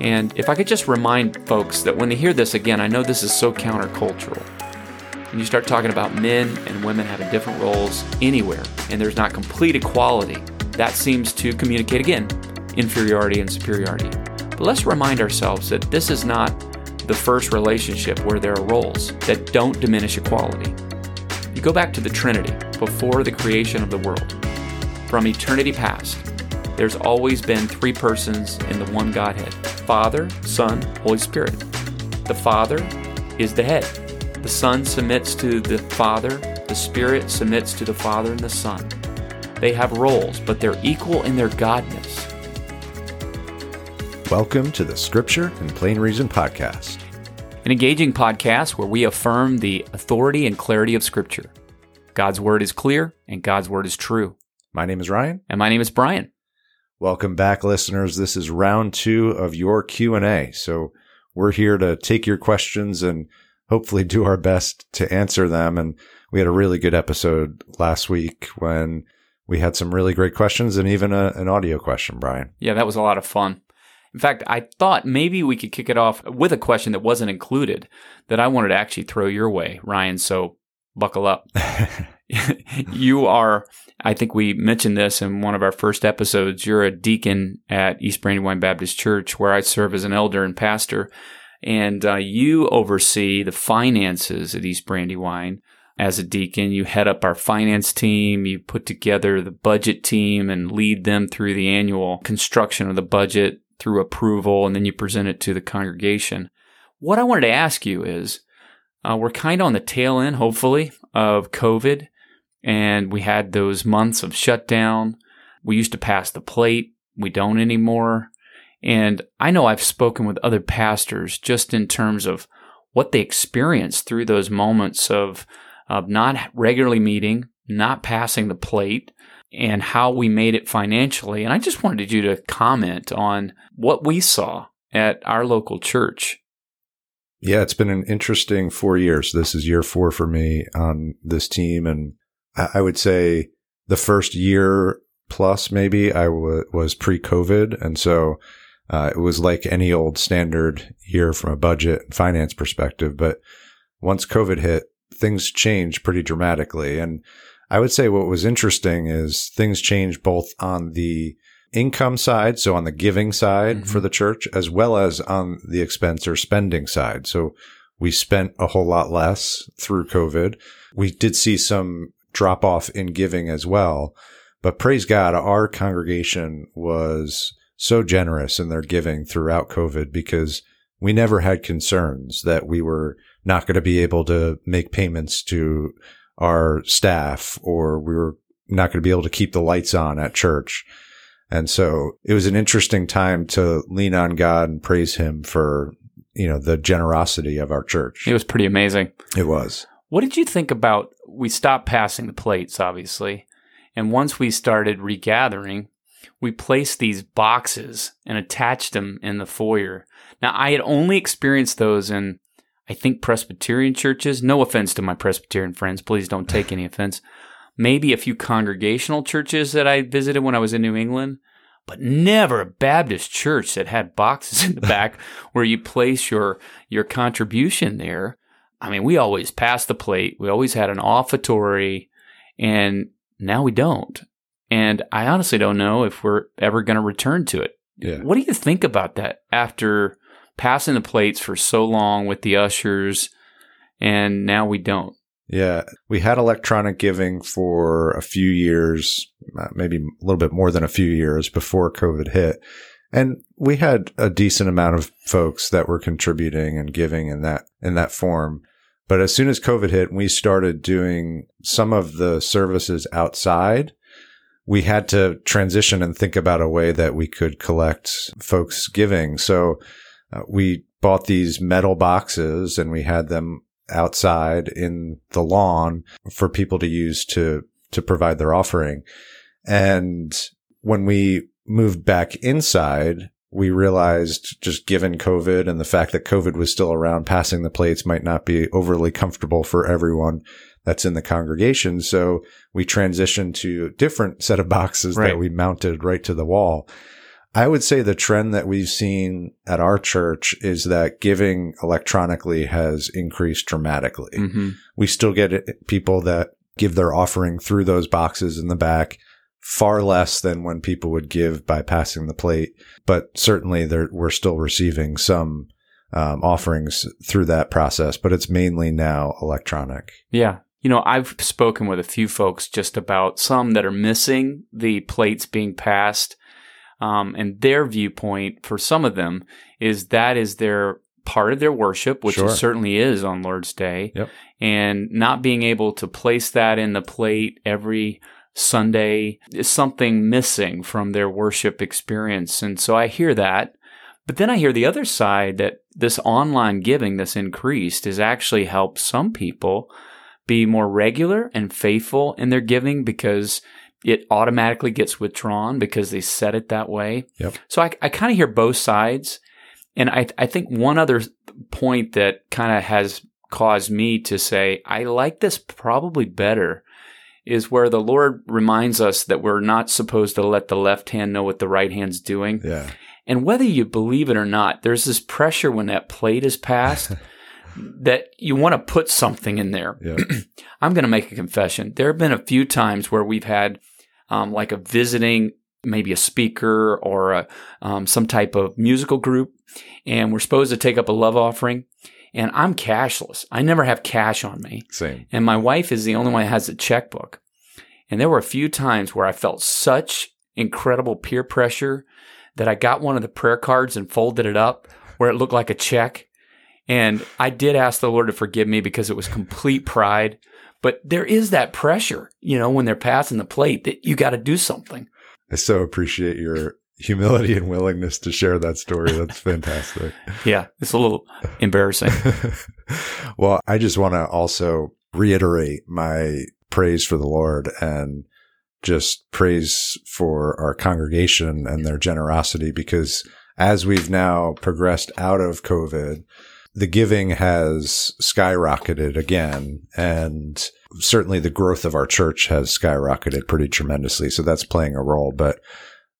And if I could just remind folks that when they hear this again, I know this is so countercultural. When you start talking about men and women having different roles anywhere, and there's not complete equality, that seems to communicate, again, inferiority and superiority. But let's remind ourselves that this is not the first relationship where there are roles that don't diminish equality. You go back to the Trinity before the creation of the world. From eternity past, there's always been three persons in the one Godhead: Father, Son, Holy Spirit. The Father is the head. The Son submits to the Father. The Spirit submits to the Father and the Son. They have roles, but they're equal in their godness. Welcome to the Scripture and Plain Reason podcast, an engaging podcast where we affirm the authority and clarity of Scripture. God's Word is clear and God's Word is true. My name is Ryan. And my name is Brian. Welcome back, listeners. This is round 2 of your Q&A. So we're here to take your questions and hopefully do our best to answer them. And we had a really good episode last week when we had some really great questions and even an audio question, Brian. Yeah, that was a lot of fun. In fact, I thought maybe we could kick it off with a question that wasn't included that I wanted to actually throw your way, Ryan, so buckle up. You are, I think we mentioned this in one of our first episodes, you're a deacon at East Brandywine Baptist Church, where I serve as an elder and pastor, and you oversee the finances at East Brandywine. As a deacon, you head up our finance team, you put together the budget team and lead them through the annual construction of the budget through approval, and then you present it to the congregation. What I wanted to ask you is, we're kind of on the tail end, hopefully, of COVID, and we had those months of shutdown. We used to pass the plate. We don't anymore. And I know I've spoken with other pastors just in terms of what they experienced through those moments of not regularly meeting, not passing the plate, and how we made it financially. And I just wanted you to comment on what we saw at our local church. Yeah, it's been an interesting 4 years. This is year 4 for me on this team. And I would say the first year plus maybe I was pre-COVID. And so it was like any old standard year from a budget and finance perspective. But once COVID hit, things changed pretty dramatically. And I would say what was interesting is things changed both on the income side, so on the giving side for the church, as well as on the expense or spending side. So we spent a whole lot less through COVID. We did see some drop off in giving as well, but praise God, our congregation was so generous in their giving throughout COVID because we never had concerns that we were not going to be able to make payments to our staff, or we were not going to be able to keep the lights on at church. And so it was an interesting time to lean on God and praise Him for, the generosity of our church. It was pretty amazing. It was. What did you think about, we stopped passing the plates, obviously, and once we started regathering, we placed these boxes and attached them in the foyer. Now, I had only experienced those in, I think, Presbyterian churches. No offense to my Presbyterian friends. Please don't take any offense. Maybe a few congregational churches that I visited when I was in New England, but never a Baptist church that had boxes in the back where you place your contribution there. I mean, we always passed the plate. We always had an offertory, and now we don't. And I honestly don't know if we're ever going to return to it. Yeah. What do you think about that after passing the plates for so long with the ushers, and now we don't? Yeah, we had electronic giving for a few years, maybe a little bit more than a few years before COVID hit. And we had a decent amount of folks that were contributing and giving in that form. But as soon as COVID hit, we started doing some of the services outside. We had to transition and think about a way that we could collect folks giving. So we bought these metal boxes and we had them outside in the lawn for people to use to provide their offering. And when we moved back inside, we realized, just given COVID and the fact that COVID was still around, passing the plates might not be overly comfortable for everyone that's in the congregation. So we transitioned to a different set of boxes that we mounted right to the wall. I would say the trend that we've seen at our church is that giving electronically has increased dramatically. Mm-hmm. We still get people that give their offering through those boxes in the back, far less than when people would give by passing the plate. But certainly we're still receiving some offerings through that process, but it's mainly now electronic. Yeah. You know, I've spoken with a few folks just about some that are missing the plates being passed. And their viewpoint for some of them is that is their part of their worship, which Sure. It certainly is on Lord's Day. Yep. And not being able to place that in the plate every Sunday is something missing from their worship experience. And so I hear that. But then I hear the other side that this online giving that's increased has actually helped some people be more regular and faithful in their giving because it automatically gets withdrawn because they set it that way. Yep. So I kind of hear both sides. And I think one other point that kind of has caused me to say, I like this probably better, is where the Lord reminds us that we're not supposed to let the left hand know what the right hand's doing. Yeah. And whether you believe it or not, there's this pressure when that plate is passed that you want to put something in there. Yeah. I'm going to make a confession. There have been a few times where we've had like a visiting, maybe a speaker or some type of musical group, and we're supposed to take up a love offering. And I'm cashless. I never have cash on me. Same. And my wife is the only one that has a checkbook. And there were a few times where I felt such incredible peer pressure that I got one of the prayer cards and folded it up where it looked like a check. And I did ask the Lord to forgive me because it was complete pride. But there is that pressure, you know, when they're passing the plate that you got to do something. I so appreciate your humility and willingness to share that story. That's fantastic. Yeah, it's a little embarrassing. Well, I just want to also reiterate my praise for the Lord and just praise for our congregation and their generosity, because as we've now progressed out of COVID, the giving has skyrocketed again, and certainly the growth of our church has skyrocketed pretty tremendously. So that's playing a role, but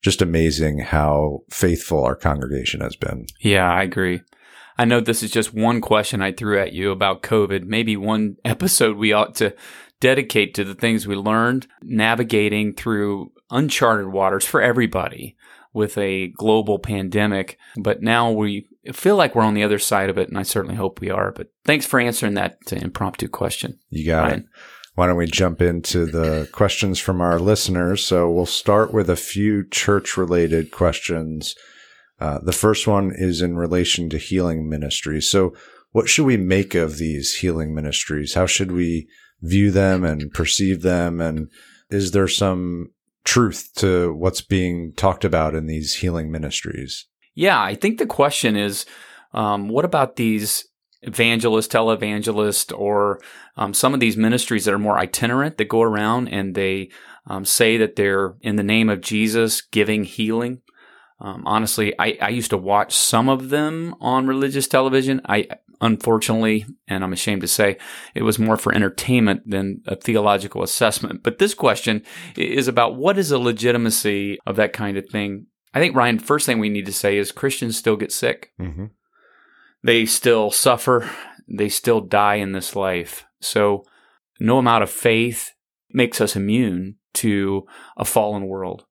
just amazing how faithful our congregation has been. Yeah, I agree. I know this is just one question I threw at you about COVID. Maybe one episode we ought to dedicate to the things we learned navigating through uncharted waters for everybody with a global pandemic. But now we feel like we're on the other side of it, and I certainly hope we are. But thanks for answering that impromptu question. You got Ryan. It. Why don't we jump into the questions from our listeners? So we'll start with a few church-related questions. The first one is in relation to healing ministries. So what should we make of these healing ministries? How should we view them and perceive them? And is there some truth to what's being talked about in these healing ministries? Yeah, I think the question is, what about these evangelist, televangelist, or some of these ministries that are more itinerant that go around and they say that they're in the name of Jesus giving healing. Honestly, I used to watch some of them on religious television. I unfortunately, and I'm ashamed to say, it was more for entertainment than a theological assessment. But this question is about what is the legitimacy of that kind of thing. I think, Ryan, first thing we need to say is Christians still get sick. Mm-hmm. They still suffer, they still die in this life. So no amount of faith makes us immune to a fallen world.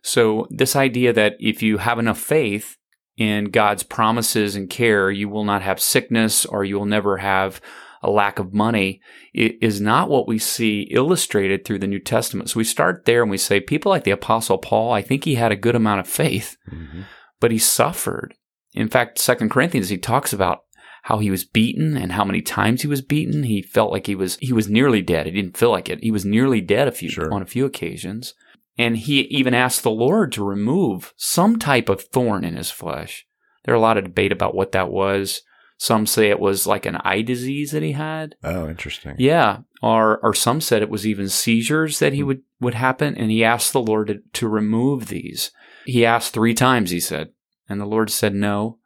So this idea that if you have enough faith in God's promises and care, you will not have sickness or you will never have a lack of money, it is not what we see illustrated through the New Testament. So we start there and we say, people like the Apostle Paul, I think he had a good amount of faith, mm-hmm. but he suffered. In fact, 2 Corinthians, he talks about how he was beaten and how many times he was beaten. He felt like he was nearly dead. He didn't feel like it. He was nearly dead on a few occasions. And he even asked the Lord to remove some type of thorn in his flesh. There are a lot of debate about what that was. Some say it was like an eye disease that he had. Oh, interesting. Yeah. Or some said it was even seizures that he would happen. And he asked the Lord to remove these. He asked 3 times, he said. And the Lord said, no,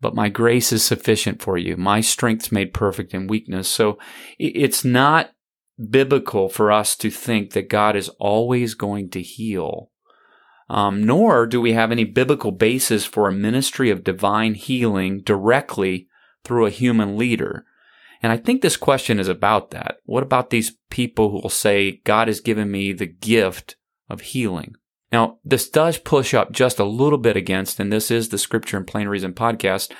but my grace is sufficient for you. My strength's made perfect in weakness. So it's not biblical for us to think that God is always going to heal. nor do we have any biblical basis for a ministry of divine healing directly through a human leader. And I think this question is about that. What about these people who will say, God has given me the gift of healing? Now, this does push up just a little bit against, and this is the Scripture and Plain Reason podcast,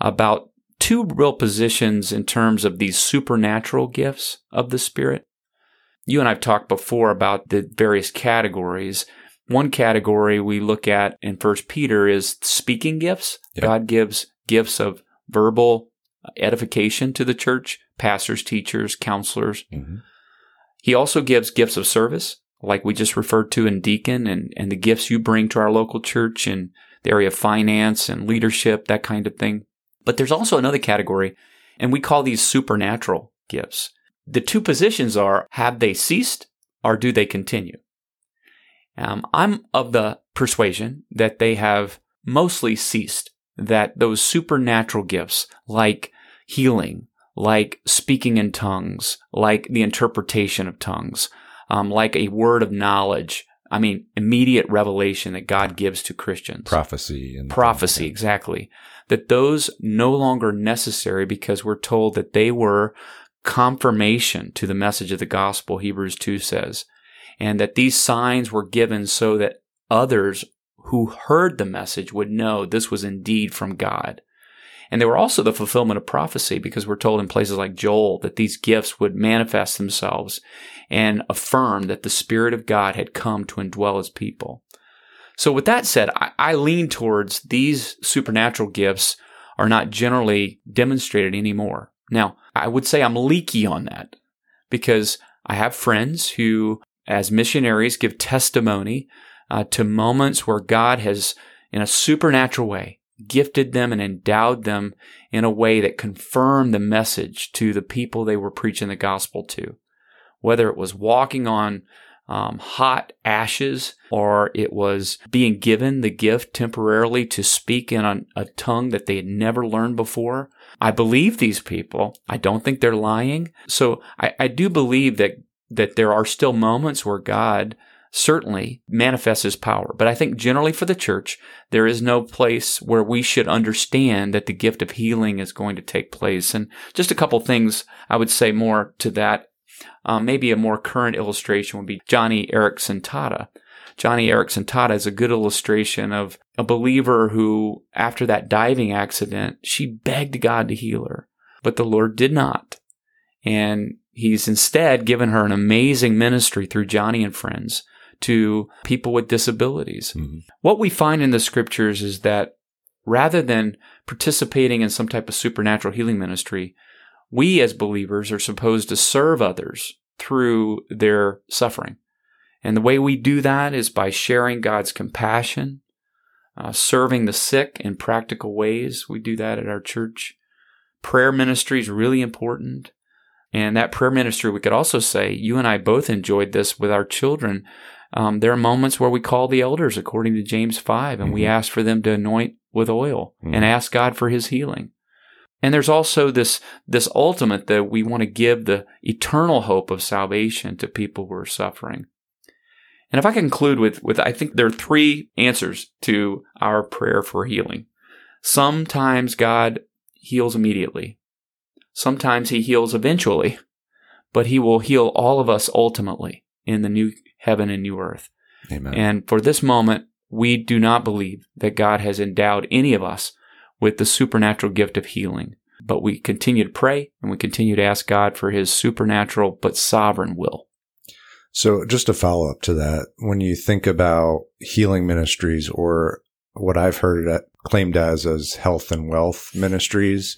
about two real positions in terms of these supernatural gifts of the Spirit. You and I have talked before about the various categories. One category we look at in 1 Peter is speaking gifts. Yep. God gives gifts of verbal edification to the church, pastors, teachers, counselors. Mm-hmm. He also gives gifts of service, like we just referred to in deacon, and the gifts you bring to our local church in the area of finance and leadership, that kind of thing. But there's also another category, and we call these supernatural gifts. The two positions are, have they ceased or do they continue? I'm of the persuasion that they have mostly ceased, that those supernatural gifts like healing, like speaking in tongues, like the interpretation of tongues, like a word of knowledge, I mean, immediate revelation that God gives to Christians. Prophecy, exactly. That those no longer necessary because we're told that they were confirmation to the message of the gospel, Hebrews 2 says. And that these signs were given so that others who heard the message would know this was indeed from God. And they were also the fulfillment of prophecy, because we're told in places like Joel that these gifts would manifest themselves and affirm that the Spirit of God had come to indwell His people. So with that said, I lean towards these supernatural gifts are not generally demonstrated anymore. Now, I would say I'm leaky on that, because I have friends who, as missionaries, give testimony to moments where God has, in a supernatural way, gifted them and endowed them in a way that confirmed the message to the people they were preaching the gospel to. Whether it was walking on hot ashes, or it was being given the gift temporarily to speak in a tongue that they had never learned before. I believe these people. I don't think they're lying. So I do believe that there are still moments where God certainly manifests His power. But I think generally for the church, there is no place where we should understand that the gift of healing is going to take place. And just a couple things I would say more to that. Maybe a more current illustration would be Johnny Erickson Tata. Johnny Erickson Tata is a good illustration of a believer who, after that diving accident, she begged God to heal her, but the Lord did not. And He's instead given her an amazing ministry through Johnny and Friends to people with disabilities. Mm-hmm. What we find in the Scriptures is that rather than participating in some type of supernatural healing ministry, we as believers are supposed to serve others through their suffering. And the way we do that is by sharing God's compassion, serving the sick in practical ways. We do that at our church. Prayer ministry is really important. And that prayer ministry, we could also say, you and I both enjoyed this with our children. There are moments where we call the elders, according to James 5, and mm-hmm. we ask for them to anoint with oil mm-hmm. and ask God for His healing. And there's also this ultimate that we want to give the eternal hope of salvation to people who are suffering. And if I conclude with I think there are three answers to our prayer for healing. Sometimes God heals immediately. Sometimes He heals eventually, but He will heal all of us ultimately in the new heaven and new earth. Amen. And for this moment, we do not believe that God has endowed any of us with the supernatural gift of healing, but we continue to pray and we continue to ask God for His supernatural but sovereign will. So just a follow-up to that, when you think about healing ministries, or what I've heard it claimed as health and wealth ministries,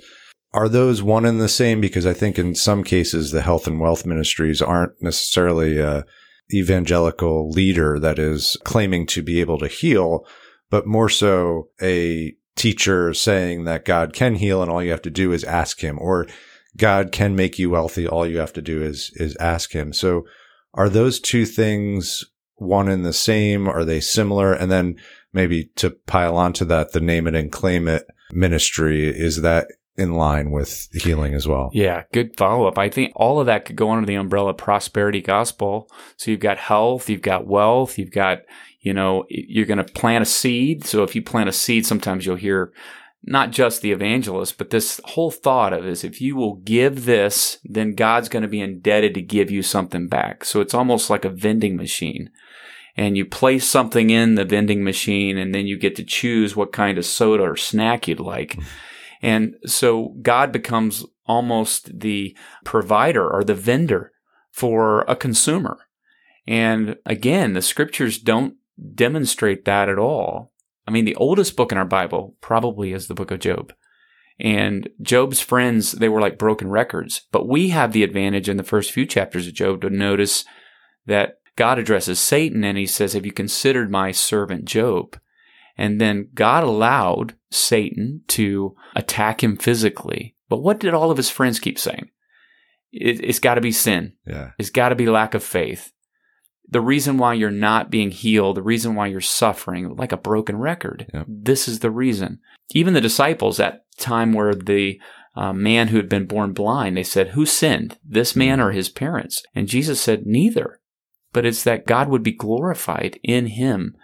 are those one and the same? Because I think in some cases, the health and wealth ministries aren't necessarily an evangelical leader that is claiming to be able to heal, but more so a teacher saying that God can heal and all you have to do is ask Him, or God can make you wealthy, all you have to do is ask Him. So are those two things one and the same? Are they similar? And then maybe to pile onto that, the name it and claim it ministry, is that in line with healing as well. Yeah, good follow-up. I think all of that could go under the umbrella prosperity gospel. So you've got health, you've got wealth, you've got, you know, you're going to plant a seed. So if you plant a seed, sometimes you'll hear not just the evangelist, but this whole thought of is if you will give this, then God's going to be indebted to give you something back. So it's almost like a vending machine. And you place something in the vending machine, and then you get to choose what kind of soda or snack you'd like. Mm-hmm. And so God becomes almost the provider or the vendor for a consumer. And again, the scriptures don't demonstrate that at all. I mean, the oldest book in our Bible probably is the book of Job. And Job's friends, they were like broken records. But we have the advantage in the first few chapters of Job to notice that God addresses Satan and he says, "Have you considered my servant Job?" And then God allowed Satan to attack him physically. But what did all of his friends keep saying? It's got to be sin. Yeah. It's got to be lack of faith. The reason why you're not being healed, the reason why you're suffering, like a broken record, yep. This is the reason. Even the disciples, that time where the man who had been born blind, they said, "Who sinned, this man or his parents?" And Jesus said, "Neither." But it's that God would be glorified in him.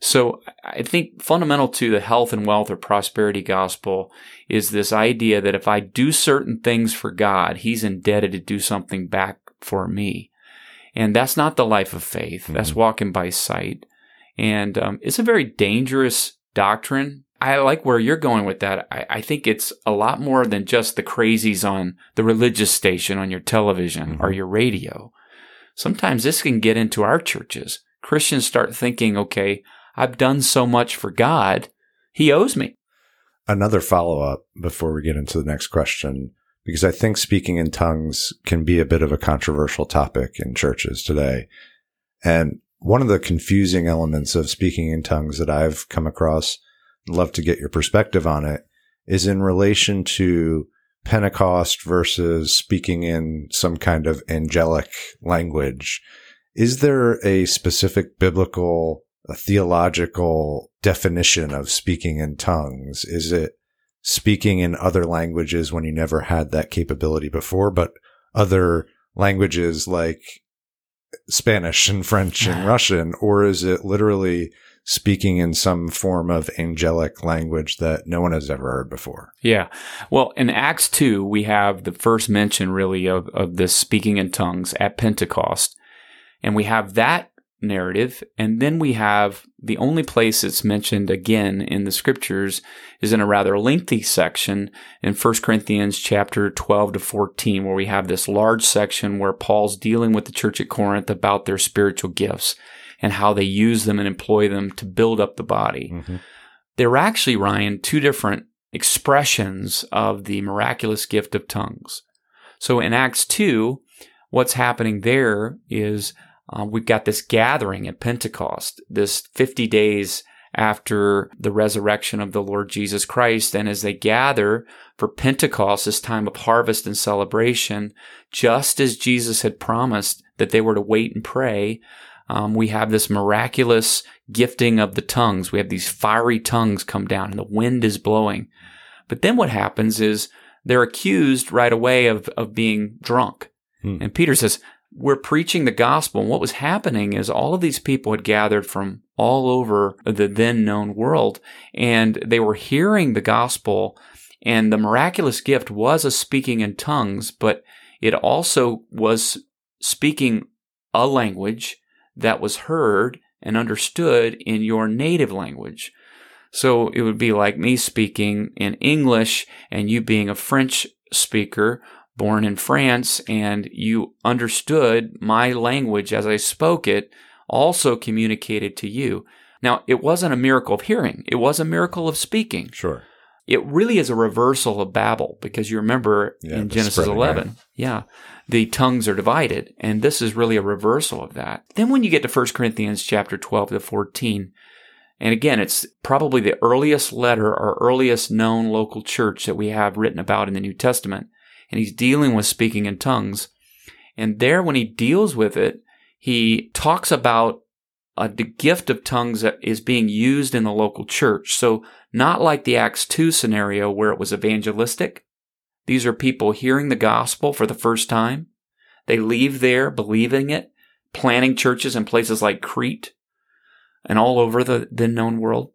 So I think fundamental to the health and wealth or prosperity gospel is this idea that if I do certain things for God, he's indebted to do something back for me. And that's not the life of faith. Mm-hmm. That's walking by sight. And it's a very dangerous doctrine. I like where you're going with that. I think it's a lot more than just the crazies on the religious station on your television mm-hmm. or your radio. Sometimes this can get into our churches. Christians start thinking, okay, I've done so much for God, he owes me. Another follow-up before we get into the next question, because I think speaking in tongues can be a bit of a controversial topic in churches today. And one of the confusing elements of speaking in tongues that I've come across, I'd love to get your perspective on it, is in relation to Pentecost versus speaking in some kind of angelic language. Is there a specific biblical a theological definition of speaking in tongues? Is it speaking in other languages when you never had that capability before, but other languages like Spanish and French and Russian? Or is it literally speaking in some form of angelic language that no one has ever heard before? Yeah. Well, in Acts 2, we have the first mention really of this speaking in tongues at Pentecost. And we have that narrative, and then we have the only place it's mentioned again in the scriptures is in a rather lengthy section in 1 Corinthians chapter 12 to 14, where we have this large section where Paul's dealing with the church at Corinth about their spiritual gifts and how they use them and employ them to build up the body. Mm-hmm. There are actually, Ryan, two different expressions of the miraculous gift of tongues. So in Acts 2, what's happening there is we've got this gathering at Pentecost, this 50 days after the resurrection of the Lord Jesus Christ. And as they gather for Pentecost, this time of harvest and celebration, just as Jesus had promised that they were to wait and pray, we have this miraculous gifting of the tongues. We have these fiery tongues come down and the wind is blowing. But then what happens is they're accused right away of being drunk. Hmm. And Peter says, "We're preaching the gospel." And what was happening is all of these people had gathered from all over the then known world, and they were hearing the gospel, and the miraculous gift was a speaking in tongues, but it also was speaking a language that was heard and understood in your native language. So it would be like me speaking in English and you being a French speaker born in France, and you understood my language as I spoke it, also communicated to you. Now, it wasn't a miracle of hearing. It was a miracle of speaking. Sure. It really is a reversal of Babel, because you remember in Genesis 11, right? The tongues are divided, and this is really a reversal of that. Then when you get to 1 Corinthians chapter 12 to 14, and again, it's probably the earliest letter or earliest known local church that we have written about in the New Testament. And he's dealing with speaking in tongues. And there, when he deals with it, he talks about the gift of tongues that is being used in the local church. So not like the Acts 2 scenario where it was evangelistic, These are people hearing the gospel for the first time. They leave there believing it, planning churches in places like Crete and all over the known world.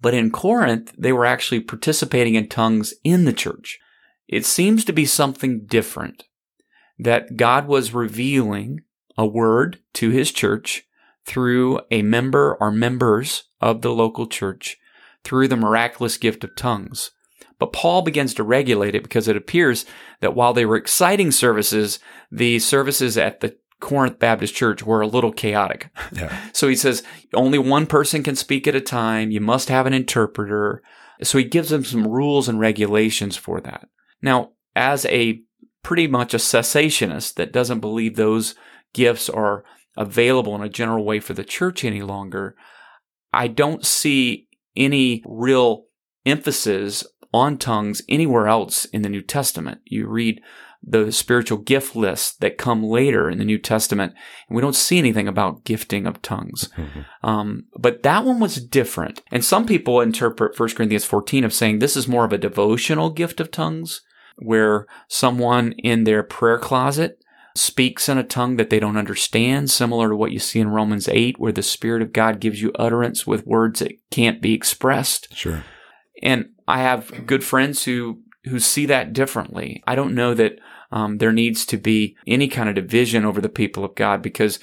But in Corinth, they were actually participating in tongues in the church. It seems to be something different, that God was revealing a word to his church through a member or members of the local church through the miraculous gift of tongues. But Paul begins to regulate it because it appears that while they were exciting services, the services at the Corinth Baptist Church were a little chaotic. Yeah. So he says, only one person can speak at a time. You must have an interpreter. So he gives them some rules and regulations for that. Now, as a pretty much a cessationist that doesn't believe those gifts are available in a general way for the church any longer, I don't see any real emphasis on tongues anywhere else in the New Testament. You read the spiritual gift lists that come later in the New Testament, and we don't see anything about gifting of tongues. Mm-hmm. But that one was different. And some people interpret 1 Corinthians 14 of saying this is more of a devotional gift of tongues, where someone in their prayer closet speaks in a tongue that they don't understand, similar to what you see in Romans 8, where the Spirit of God gives you utterance with words that can't be expressed. Sure. And I have good friends who see that differently. I don't know that there needs to be any kind of division over the people of God, because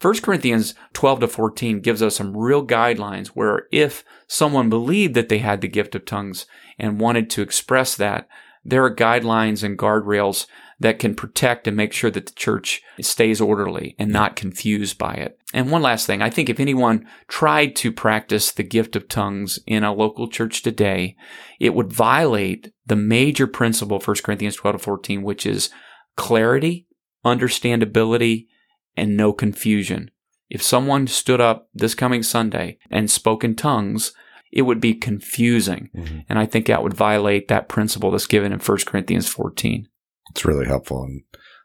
1 Corinthians 12 to 14 gives us some real guidelines where if someone believed that they had the gift of tongues and wanted to express that, there are guidelines and guardrails that can protect and make sure that the church stays orderly and not confused by it. And one last thing, I think if anyone tried to practice the gift of tongues in a local church today, it would violate the major principle of 1 Corinthians 12 to 14, which is clarity, understandability, and no confusion. If someone stood up this coming Sunday and spoke in tongues, it would be confusing. Mm-hmm. And I think that would violate that principle that's given in 1 Corinthians 14. It's really helpful. And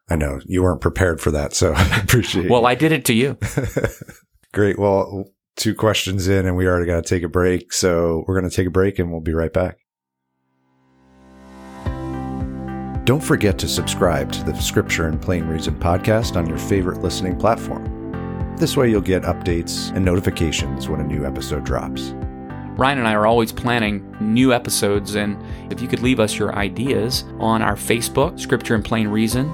I know you weren't prepared for that, so I appreciate it. Well, I did it to you. Great. Well, two questions in and we already got to take a break. So we're going to take a break and we'll be right back. Don't forget to subscribe to the Scripture and Plain Reason podcast on your favorite listening platform. This way you'll get updates and notifications when a new episode drops. Ryan and I are always planning new episodes, and if you could leave us your ideas on our Facebook, Scripture and Plain Reason,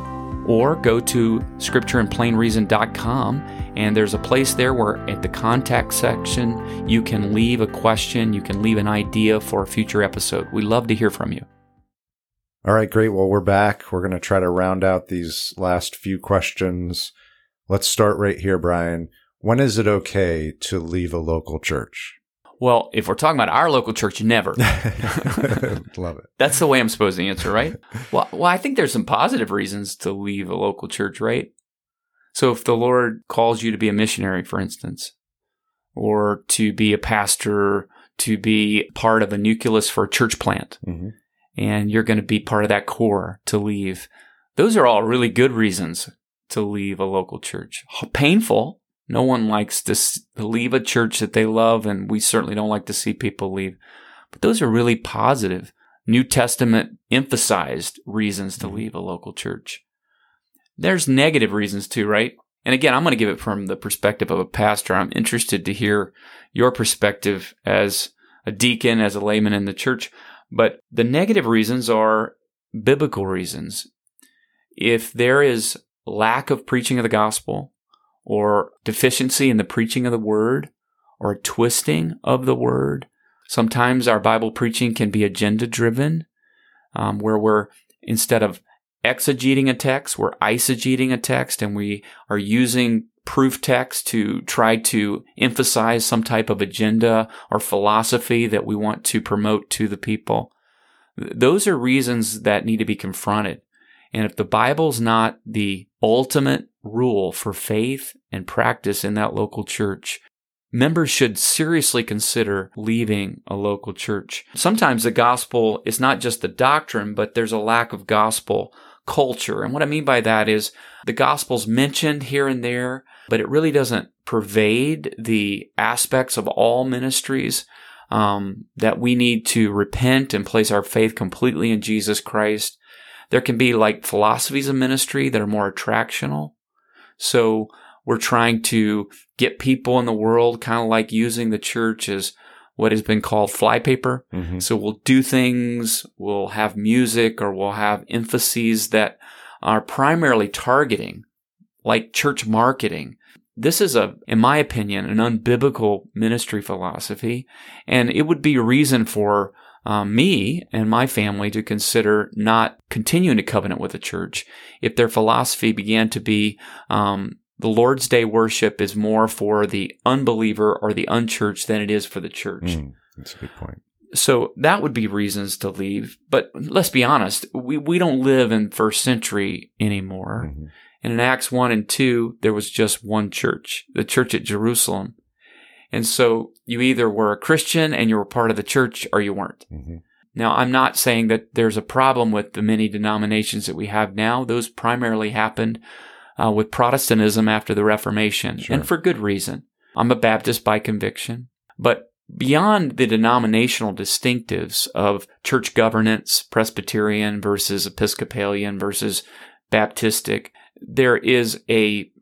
or go to scriptureandplainreason.com, and there's a place there where at the contact section, you can leave a question, you can leave an idea for a future episode. We love to hear from you. All right, great. Well, we're back. We're going to try to round out these last few questions. Let's start right here, Brian. When is it okay to leave a local church? Well, if we're talking about our local church, never. Love it. That's the way I'm supposed to answer, right? Well, I think there's some positive reasons to leave a local church, right? So if the Lord calls you to be a missionary, for instance, or to be a pastor, to be part of a nucleus for a church plant, mm-hmm. and you're going to be part of that core to leave, those are all really good reasons to leave a local church. Painful. No one likes to leave a church that they love, and we certainly don't like to see people leave. But those are really positive, New Testament emphasized reasons to leave a local church. There's negative reasons too, right? And again, I'm going to give it from the perspective of a pastor. I'm interested to hear your perspective as a deacon, as a layman in the church. But the negative reasons are biblical reasons. If there is lack of preaching of the gospel, or deficiency in the preaching of the word, or a twisting of the word. Sometimes our Bible preaching can be agenda-driven, where we're, instead of exegeting a text, we're eisegeting a text, and we are using proof text to try to emphasize some type of agenda or philosophy that we want to promote to the people. Those are reasons that need to be confronted. And if the Bible's not the ultimate rule for faith and practice in that local church, members should seriously consider leaving a local church. Sometimes the gospel is not just the doctrine, but there's a lack of gospel culture. And what I mean by that is the gospel's mentioned here and there, but it really doesn't pervade the aspects of all ministries. that we need to repent and place our faith completely in Jesus Christ. There can be like philosophies of ministry that are more attractional. So we're trying to get people in the world, kind of like using the church as what has been called flypaper. Mm-hmm. So we'll do things, we'll have music, or we'll have emphases that are primarily targeting, like church marketing. This is in my opinion, an unbiblical ministry philosophy, and it would be a reason for me and my family to consider not continuing to covenant with the church if their philosophy began to be the Lord's Day worship is more for the unbeliever or the unchurched than it is for the church. That's a good point. So that would be reasons to leave. But let's be honest, we don't live in first century anymore. Mm-hmm. And in Acts 1 and 2, there was just one church, the church at Jerusalem. And so you either were a Christian and you were part of the church or you weren't. Mm-hmm. Now, I'm not saying that there's a problem with the many denominations that we have now. Those primarily happened with Protestantism after the Reformation, sure, and for good reason. I'm a Baptist by conviction, but beyond the denominational distinctives of church governance, Presbyterian versus Episcopalian versus Baptistic, there is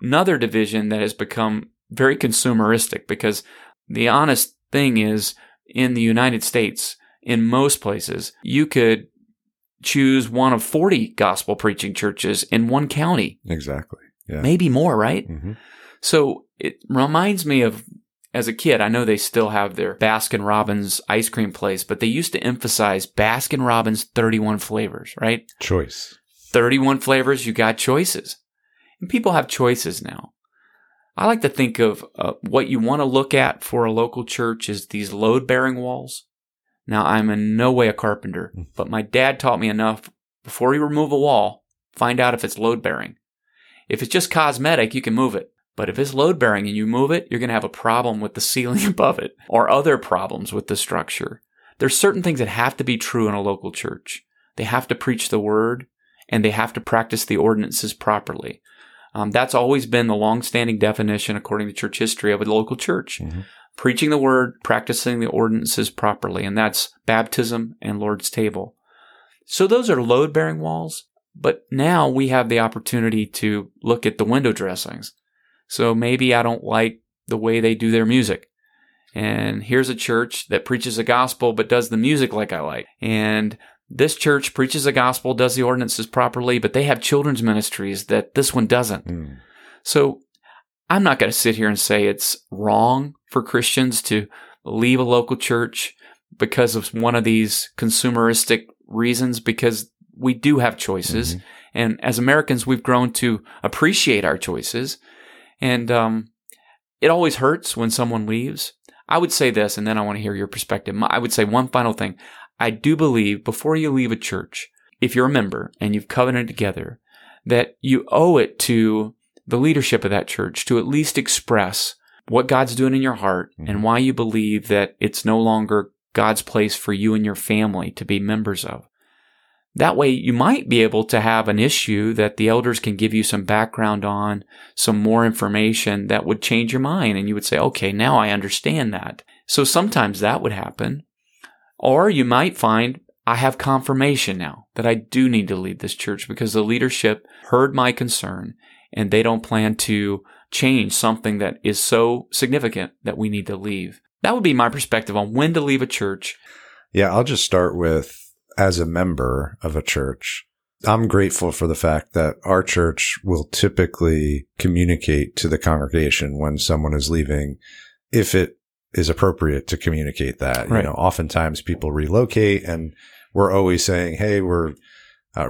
another division that has become very consumeristic, because the honest thing is, in the United States, in most places, you could choose one of 40 gospel preaching churches in one county. Exactly. Yeah. Maybe more, right? Mm-hmm. So it reminds me of, as a kid, I know they still have their Baskin-Robbins ice cream place, but they used to emphasize Baskin-Robbins 31 flavors, right? Choice. 31 flavors, you got choices. And people have choices now. I like to think of what you want to look at for a local church is these load-bearing walls. Now, I'm in no way a carpenter, but my dad taught me enough. Before you remove a wall, find out if it's load-bearing. If it's just cosmetic, you can move it. But if it's load-bearing and you move it, you're going to have a problem with the ceiling above it or other problems with the structure. There's certain things that have to be true in a local church. They have to preach the word, and they have to practice the ordinances properly. That's always been the longstanding definition, according to church history, of a local church. Mm-hmm. Preaching the word, practicing the ordinances properly, and that's baptism and Lord's table. So those are load-bearing walls, but now we have the opportunity to look at the window dressings. So maybe I don't like the way they do their music. And here's a church that preaches the gospel but does the music like I like. And this church preaches the gospel, does the ordinances properly, but they have children's ministries that this one doesn't. Mm. So I'm not going to sit here and say it's wrong for Christians to leave a local church because of one of these consumeristic reasons, because we do have choices. Mm-hmm. And as Americans, we've grown to appreciate our choices. And it always hurts when someone leaves. I would say this, and then I want to hear your perspective. I would say one final thing. I do believe before you leave a church, if you're a member and you've covenanted together, that you owe it to the leadership of that church to at least express what God's doing in your heart, mm-hmm, and why you believe that it's no longer God's place for you and your family to be members of. That way, you might be able to have an issue that the elders can give you some background on, some more information that would change your mind, and you would say, okay, now I understand that. So sometimes that would happen. Or you might find, I have confirmation now that I do need to leave this church because the leadership heard my concern, and they don't plan to change something that is so significant that we need to leave. That would be my perspective on when to leave a church. Yeah, I'll just start with, as a member of a church, I'm grateful for the fact that our church will typically communicate to the congregation when someone is leaving, if it is appropriate to communicate that. Right. You know, oftentimes people relocate, and we're always saying, hey, we're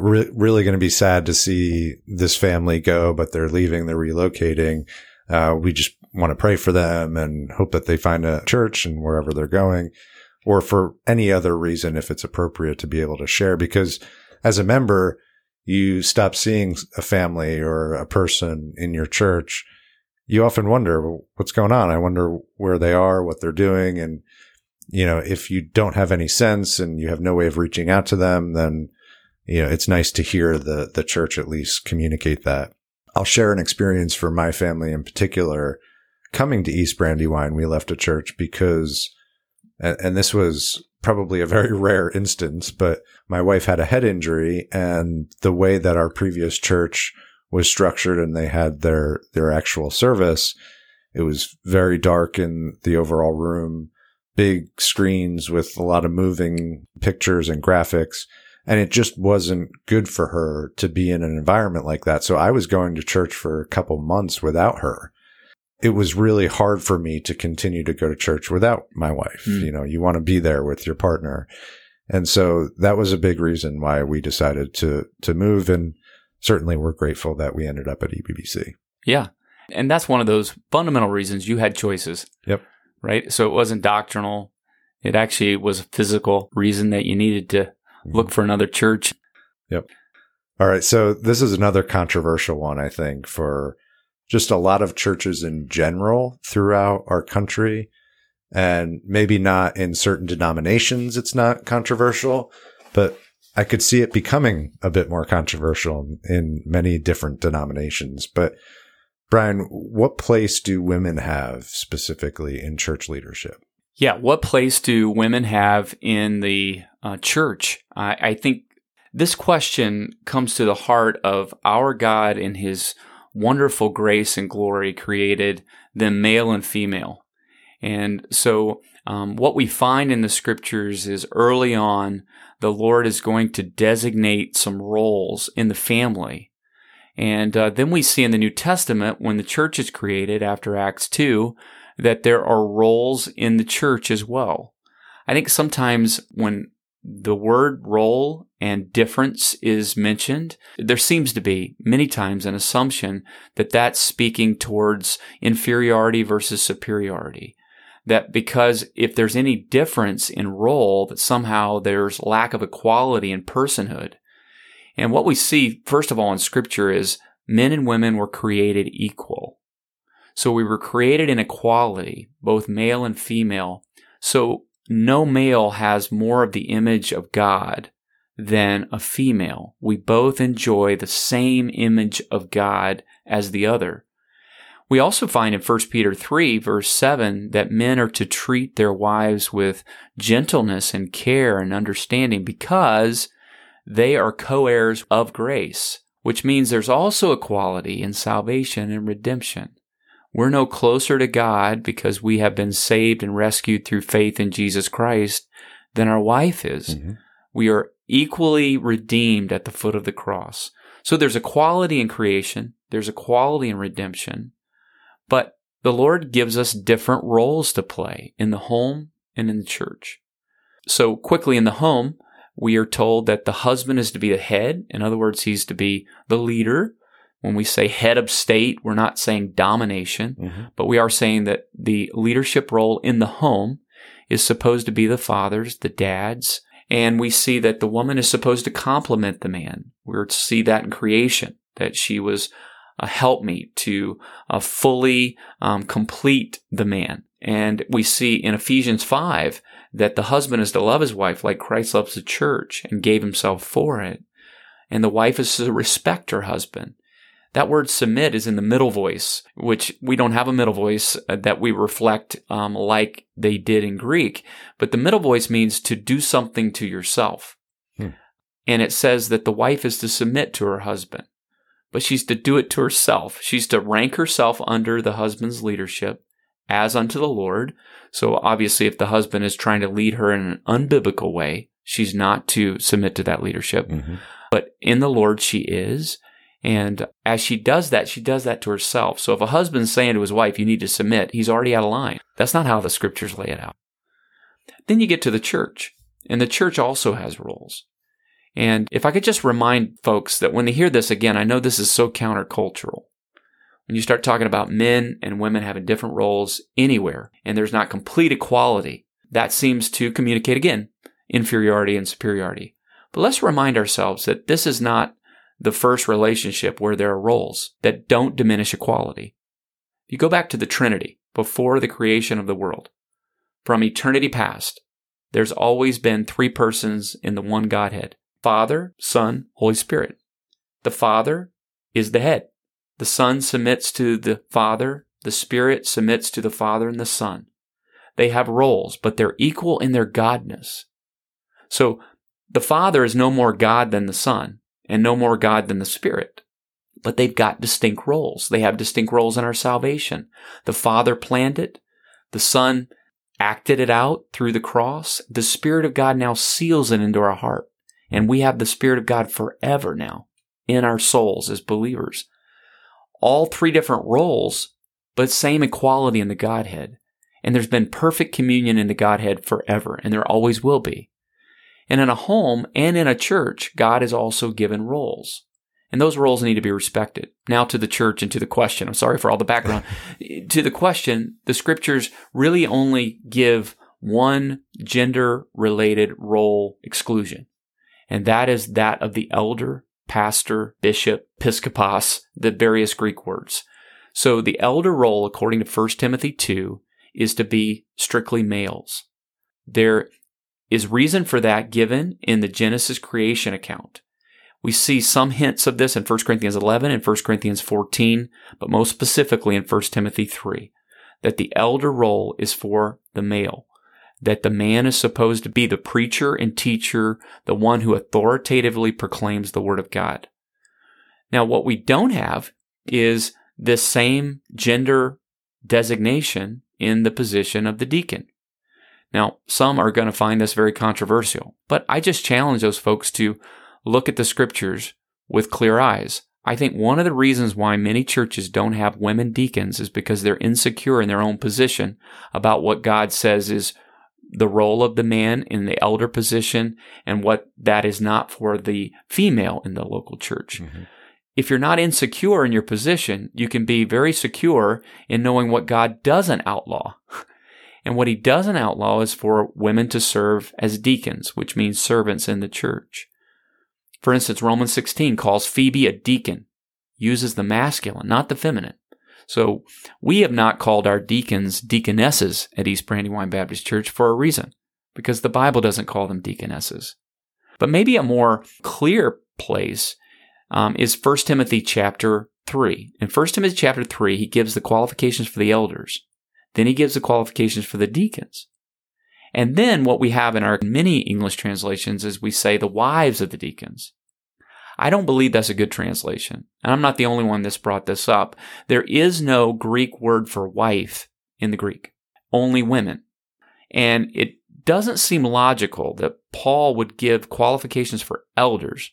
really going to be sad to see this family go, but they're leaving, they're relocating. We just want to pray for them and hope that they find a church and wherever they're going, or for any other reason if it's appropriate to be able to share. Because as a member, you stop seeing a family or a person in your church, you often wonder, well, what's going on? I wonder where they are, what they're doing. And, you know, if you don't have any sense and you have no way of reaching out to them, then, you know, it's nice to hear the church at least communicate that. I'll share an experience for my family in particular. Coming to East Brandywine, we left a church because and this was probably a very rare instance, but my wife had a head injury, and the way that our previous church was structured and they had their actual service, it was very dark in the overall room, big screens with a lot of moving pictures and graphics. And it just wasn't good for her to be in an environment like that. So I was going to church for a couple months without her. It was really hard for me to continue to go to church without my wife. You know, you want to be there with your partner. And so that was a big reason why we decided to move. And certainly we're grateful that we ended up at EBBC. Yeah. And that's one of those fundamental reasons you had choices. Yep. Right? So it wasn't doctrinal. It actually was a physical reason that you needed to look for another church. Yep. All right. So this is another controversial one, I think, for just a lot of churches in general throughout our country, and maybe not in certain denominations. It's not controversial, but I could see it becoming a bit more controversial in many different denominations. But Brian, what place do women have specifically in church leadership? Yeah, what place do women have in the church? I think this question comes to the heart of our God in His wonderful grace and glory created them male and female. And so what we find in the Scriptures is early on, the Lord is going to designate some roles in the family. And then we see in the New Testament, when the church is created after Acts 2, that there are roles in the church as well. I think sometimes when the word role and difference is mentioned, there seems to be many times an assumption that that's speaking towards inferiority versus superiority. That because if there's any difference in role, that somehow there's lack of equality in personhood. And what we see, first of all, in Scripture is men and women were created equal. So we were created in equality, both male and female. So no male has more of the image of God than a female. We both enjoy the same image of God as the other. We also find in 1 Peter 3, verse 7, that men are to treat their wives with gentleness and care and understanding because they are co-heirs of grace, which means there's also equality in salvation and redemption. We're no closer to God because we have been saved and rescued through faith in Jesus Christ than our wife is. Mm-hmm. We are equally redeemed at the foot of the cross. So there's equality in creation. There's equality in redemption. But the Lord gives us different roles to play in the home and in the church. So quickly in the home, we are told that the husband is to be the head. In other words, he's to be the leader. When we say head of state, we're not saying domination, but we are saying that the leadership role in the home is supposed to be the father's, the dad's, and we see that the woman is supposed to complement the man. We're to see that in creation, that she was a helpmeet to fully complete the man. And we see in Ephesians 5 that the husband is to love his wife like Christ loves the church and gave himself for it, and the wife is to respect her husband. That word submit is in the middle voice, which we don't have a middle voice that we reflect like they did in Greek. But the middle voice means to do something to yourself. And it says that the wife is to submit to her husband, but she's to do it to herself. She's to rank herself under the husband's leadership as unto the Lord. So obviously, if the husband is trying to lead her in an unbiblical way, she's not to submit to that leadership. But in the Lord, she is. And as she does that to herself. So if a husband's saying to his wife, you need to submit, he's already out of line. That's not how the Scriptures lay it out. Then you get to the church, and the church also has roles. And if I could just remind folks that when they hear this again, I know this is so countercultural. When you start talking about men and women having different roles anywhere, and there's not complete equality, that seems to communicate, again, inferiority and superiority. But let's remind ourselves that this is not the first relationship where there are roles that don't diminish equality. You go back to the Trinity before the creation of the world. From eternity past, there's always been three persons in the one Godhead: Father, Son, Holy Spirit. The Father is the head. The Son submits to the Father. The Spirit submits to the Father and the Son. They have roles, but they're equal in their godness. So the Father is no more God than the Son and no more God than the Spirit, but they've got distinct roles. They have distinct roles in our salvation. The Father planned it. The Son acted it out through the cross. The Spirit of God now seals it into our heart, and we have the Spirit of God forever now in our souls as believers. All three different roles, but same equality in the Godhead. And there's been perfect communion in the Godhead forever, and there always will be. And in a home and in a church, God has also given roles. And those roles need to be respected. Now to the church and to the question. I'm sorry for all the background. To the question, the Scriptures really only give one gender-related role exclusion, and that is that of the elder, pastor, bishop, episkopos, the various Greek words. So the elder role, according to 1 Timothy 2, is to be strictly males. There is reason for that given in the Genesis creation account. We see some hints of this in 1 Corinthians 11 and 1 Corinthians 14, but most specifically in 1 Timothy 3, that the elder role is for the male, that the man is supposed to be the preacher and teacher, the one who authoritatively proclaims the Word of God. Now, what we don't have is this same gender designation in the position of the deacon. Now, some are going to find this very controversial, but I just challenge those folks to look at the Scriptures with clear eyes. I think one of the reasons why many churches don't have women deacons is because they're insecure in their own position about what God says is the role of the man in the elder position and what that is not for the female in the local church. Mm-hmm. If you're not insecure in your position, you can be very secure in knowing what God doesn't outlaw. And what He doesn't outlaw is for women to serve as deacons, which means servants in the church. For instance, Romans 16 calls Phoebe a deacon, uses the masculine, not the feminine. So we have not called our deacons deaconesses at East Brandywine Baptist Church for a reason, because the Bible doesn't call them deaconesses. But maybe a more clear place is 1 Timothy chapter 3. In 1 Timothy chapter 3, he gives the qualifications for the elders. Then he gives the qualifications for the deacons. And then what we have in our many English translations is we say the wives of the deacons. I don't believe that's a good translation. And I'm not the only one that's brought this up. There is no Greek word for wife in the Greek, only women. And it doesn't seem logical that Paul would give qualifications for elders,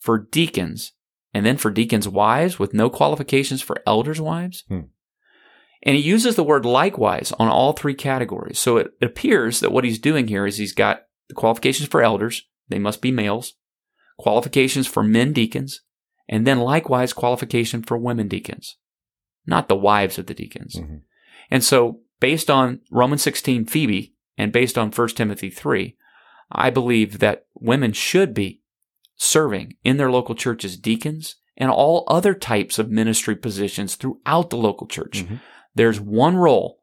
for deacons, and then for deacons' wives with no qualifications for elders' wives? And he uses the word likewise on all three categories. So it appears that what he's doing here is he's got the qualifications for elders, they must be males, qualifications for men deacons, and then likewise qualification for women deacons, not the wives of the deacons. Mm-hmm. And so based on Romans 16, Phoebe, and based on 1 Timothy 3, I believe that women should be serving in their local church as deacons and all other types of ministry positions throughout the local church. Mm-hmm. There's one role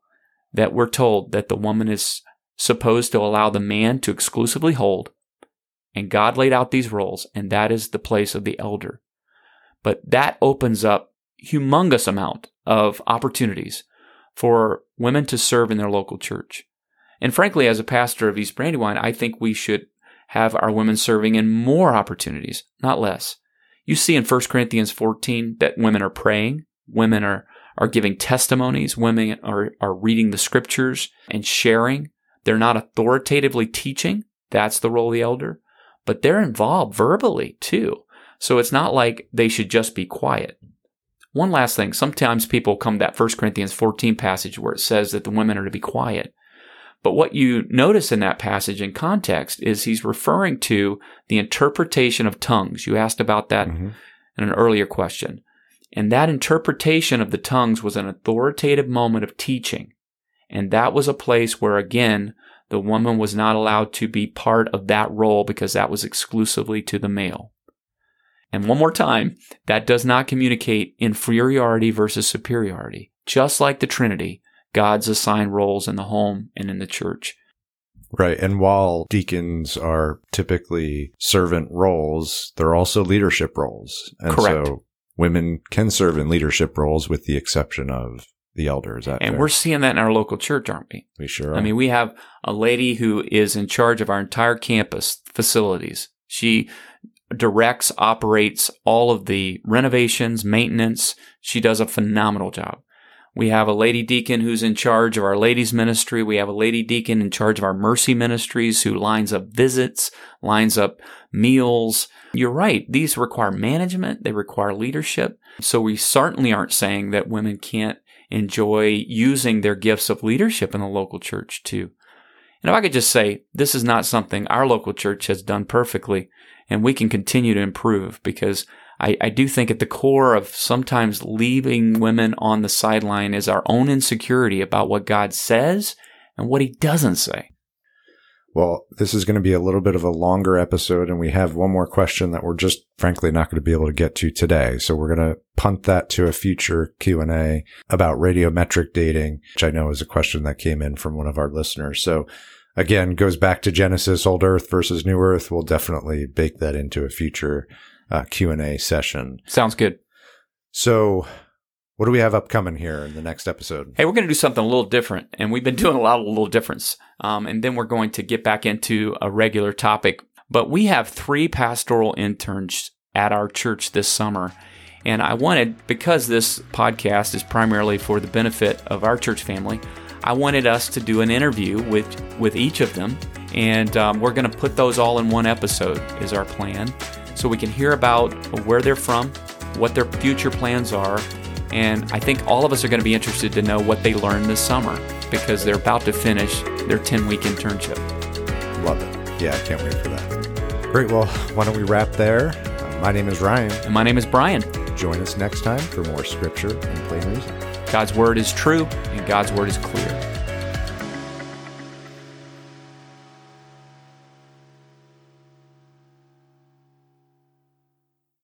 that we're told that the woman is supposed to allow the man to exclusively hold, and God laid out these roles, and that is the place of the elder. But that opens up humongous amount of opportunities for women to serve in their local church. And frankly, as a pastor of East Brandywine, I think we should have our women serving in more opportunities, not less. You see in 1 Corinthians 14 that women are praying, women are giving testimonies, women are reading the Scriptures and sharing. They're not authoritatively teaching. That's the role of the elder. But they're involved verbally too. So it's not like they should just be quiet. One last thing. Sometimes people come to that 1 Corinthians 14 passage where it says that the women are to be quiet. But what you notice in that passage in context is he's referring to the interpretation of tongues. You asked about that in an earlier question. And that interpretation of the tongues was an authoritative moment of teaching. And that was a place where, again, the woman was not allowed to be part of that role because that was exclusively to the male. And one more time, that does not communicate inferiority versus superiority. Just like the Trinity, God's assigned roles in the home and in the church. Right. And while deacons are typically servant roles, they're also leadership roles. And correct. So women can serve in leadership roles with the exception of the elder. Is that fair? And we're seeing that in our local church, aren't we? We sure are. I mean, we have a lady who is in charge of our entire campus facilities. She directs, operates all of the renovations, maintenance. She does a phenomenal job. We have a lady deacon who's in charge of our ladies ministry. We have a lady deacon in charge of our mercy ministries who lines up visits, lines up meals. You're right. These require management. They require leadership. So we certainly aren't saying that women can't enjoy using their gifts of leadership in the local church too. And if I could just say, this is not something our local church has done perfectly, and we can continue to improve, because I do think at the core of sometimes leaving women on the sideline is our own insecurity about what God says and what he doesn't say. Well, this is going to be a little bit of a longer episode, and we have one more question that we're just frankly not going to be able to get to today. So we're going to punt that to a future Q&A about radiometric dating, which I know is a question that came in from one of our listeners. So again, goes back to Genesis, old earth versus new earth. We'll definitely bake that into a future Q&A session. Sounds good. So what do we have upcoming here in the next episode? Hey, we're going to do something a little different, and we've been doing a lot of little difference. And then we're going to get back into a regular topic. But we have 3 pastoral interns at our church this summer. And I wanted, because this podcast is primarily for the benefit of our church family, I wanted us to do an interview with each of them. And we're going to put those all in one episode is our plan. So we can hear about where they're from, what their future plans are, and I think all of us are going to be interested to know what they learned this summer, because they're about to finish their 10-week internship. Love it. Yeah, I can't wait for that. Great. Well, why don't we wrap there? My name is Ryan. And my name is Brian. Join us next time for more Scripture and Plain Reason. God's Word is true, and God's Word is clear.